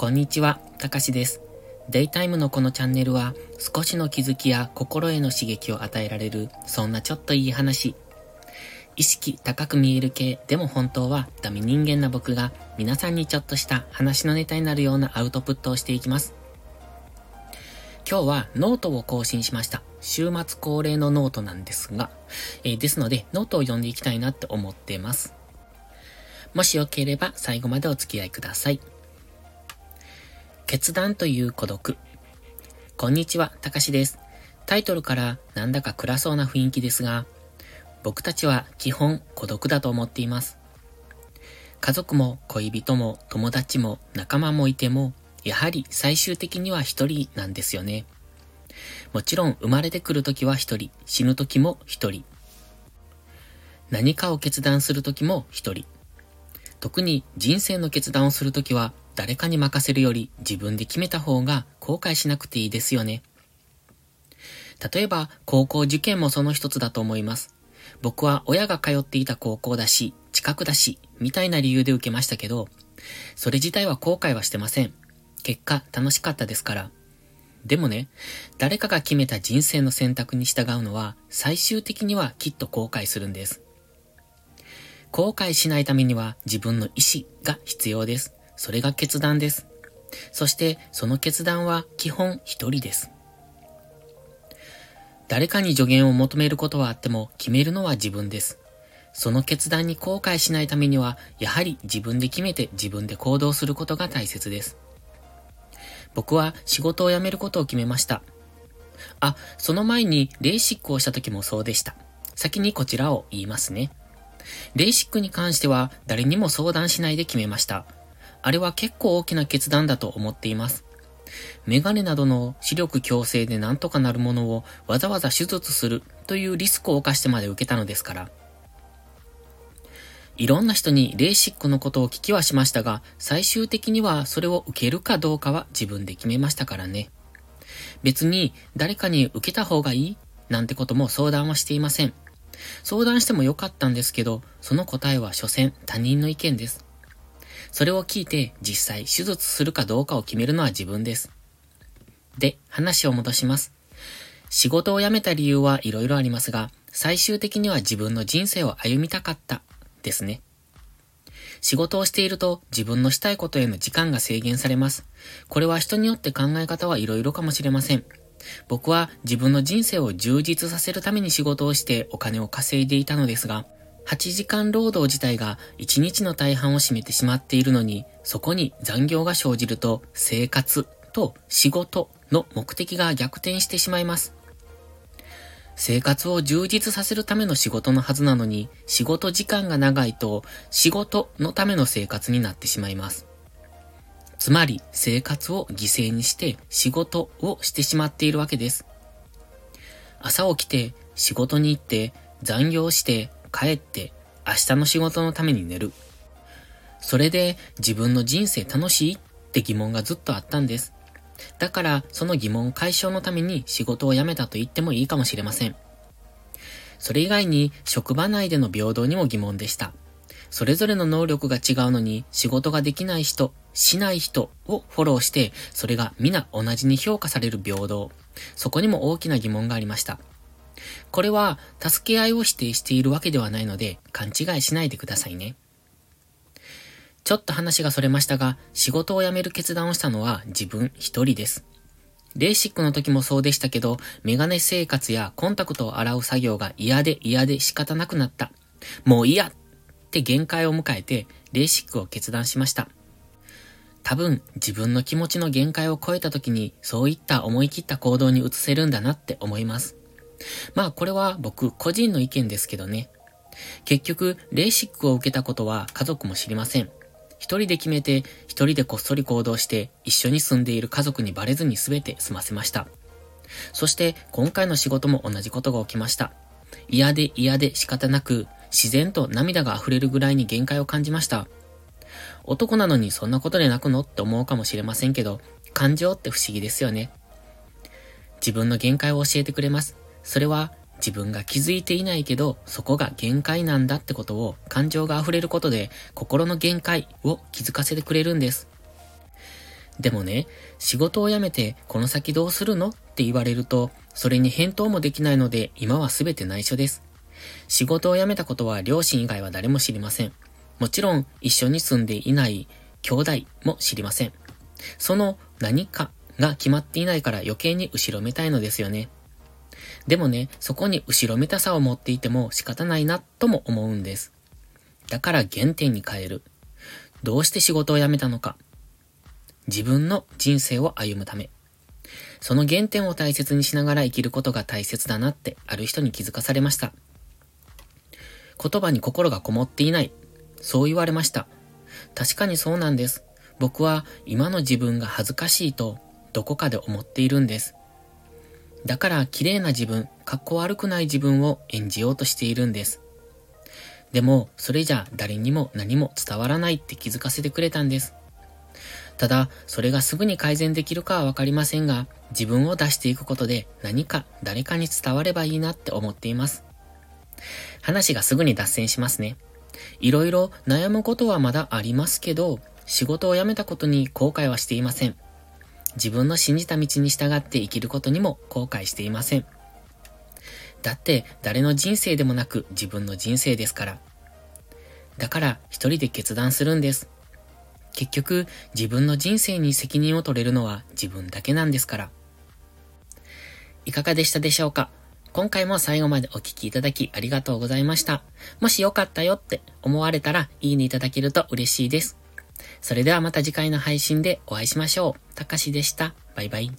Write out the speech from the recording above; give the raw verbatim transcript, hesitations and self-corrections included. こんにちは、たかしです。デイタイムのこのチャンネルは少しの気づきや心への刺激を与えられる、そんなちょっといい話。意識高く見える系、でも本当はダメ人間な僕が皆さんにちょっとした話のネタになるようなアウトプットをしていきます。今日はノートを更新しました。週末恒例のノートなんですが、えー、ですのでノートを読んでいきたいなと思っています。もしよければ最後までお付き合いください。決断という孤独。こんにちは、たかしです。タイトルからなんだか暗そうな雰囲気ですが、僕たちは基本孤独だと思っています。家族も恋人も友達も仲間もいても、やはり最終的には一人なんですよね。もちろん生まれてくるときは一人、死ぬときも一人。何かを決断するときも一人。特に人生の決断をするときは誰かに任せるより自分で決めた方が後悔しなくていいですよね。例えば高校受験もその一つだと思います。僕は親が通っていた高校だし、近くだし、みたいな理由で受けましたけど、それ自体は後悔はしてません。結果楽しかったですから。でもね、誰かが決めた人生の選択に従うのは最終的にはきっと後悔するんです。後悔しないためには自分の意思が必要です。それが決断です。そしてその決断は基本一人です。誰かに助言を求めることはあっても決めるのは自分です。その決断に後悔しないためにはやはり自分で決めて自分で行動することが大切です。僕は仕事を辞めることを決めました。あ、その前にレーシックをした時もそうでした。先にこちらを言いますね。レーシックに関しては誰にも相談しないで決めました。あれは結構大きな決断だと思っています。メガネなどの視力矯正でなんとかなるものをわざわざ手術するというリスクを冒してまで受けたのですから。いろんな人にレーシックのことを聞きはしましたが、最終的にはそれを受けるかどうかは自分で決めましたからね。別に誰かに受けた方がいいなんてことも相談はしていません。相談してもよかったんですけど、その答えは所詮他人の意見です。それを聞いて実際手術するかどうかを決めるのは自分です。で、話を戻します。仕事を辞めた理由はいろいろありますが、最終的には自分の人生を歩みたかったですね。仕事をしていると自分のしたいことへの時間が制限されます。これは人によって考え方はいろいろかもしれません。僕は自分の人生を充実させるために仕事をしてお金を稼いでいたのですが、はちじかん労働自体がいちにちの大半を占めてしまっているのに、そこに残業が生じると生活と仕事の目的が逆転してしまいます。生活を充実させるための仕事のはずなのに、仕事時間が長いと仕事のための生活になってしまいます。つまり生活を犠牲にして仕事をしてしまっているわけです。朝起きて仕事に行って残業して帰って明日の仕事のために寝る。それで自分の人生楽しいって疑問がずっとあったんです。だからその疑問解消のために仕事を辞めたと言ってもいいかもしれません。それ以外に職場内での平等にも疑問でした。それぞれの能力が違うのに仕事ができない人、しない人をフォローして、それが皆同じに評価される平等。そこにも大きな疑問がありました。これは助け合いを否定しているわけではないので勘違いしないでくださいね。ちょっと話がそれましたが、仕事を辞める決断をしたのは自分一人です。レーシックの時もそうでしたけど、メガネ生活やコンタクトを洗う作業が嫌で嫌で仕方なくなった。もう嫌って限界を迎えてレーシックを決断しました。多分自分の気持ちの限界を超えた時にそういった思い切った行動に移せるんだなって思います。まあこれは僕個人の意見ですけどね。結局レーシックを受けたことは家族も知りません。一人で決めて一人でこっそり行動して一緒に住んでいる家族にバレずに全て済ませました。そして今回の仕事も同じことが起きました。嫌で嫌で仕方なく自然と涙が溢れるぐらいに限界を感じました。男なのにそんなことで泣くのって思うかもしれませんけど、感情って不思議ですよね。自分の限界を教えてくれます。それは自分が気づいていないけど、そこが限界なんだってことを感情が溢れることで心の限界を気づかせてくれるんです。でもね、仕事を辞めてこの先どうするのって言われると、それに返答もできないので今はすべて内緒です。仕事を辞めたことは両親以外は誰も知りません。もちろん一緒に住んでいない兄弟も知りません。その何かが決まっていないから余計に後ろめたいのですよね。でもね、そこに後ろめたさを持っていても仕方ないなとも思うんです。だから原点に変える。どうして仕事を辞めたのか。自分の人生を歩むため。その原点を大切にしながら生きることが大切だなってある人に気づかされました。言葉に心がこもっていない。そう言われました。確かにそうなんです。僕は今の自分が恥ずかしいとどこかで思っているんです。だから綺麗な自分、かっこ悪くない自分を演じようとしているんです。でもそれじゃ誰にも何も伝わらないって気づかせてくれたんです。ただそれがすぐに改善できるかはわかりませんが、自分を出していくことで何か誰かに伝わればいいなって思っています。話がすぐに脱線しますね。いろいろ悩むことはまだありますけど、仕事を辞めたことに後悔はしていません。自分の信じた道に従って生きることにも後悔していません。だって誰の人生でもなく自分の人生ですから。だから一人で決断するんです。結局自分の人生に責任を取れるのは自分だけなんですから。いかがでしたでしょうか？今回も最後までお聞きいただきありがとうございました。もし良かったよって思われたらいいねいただけると嬉しいです。それではまた次回の配信でお会いしましょう。たかしでした。バイバイ。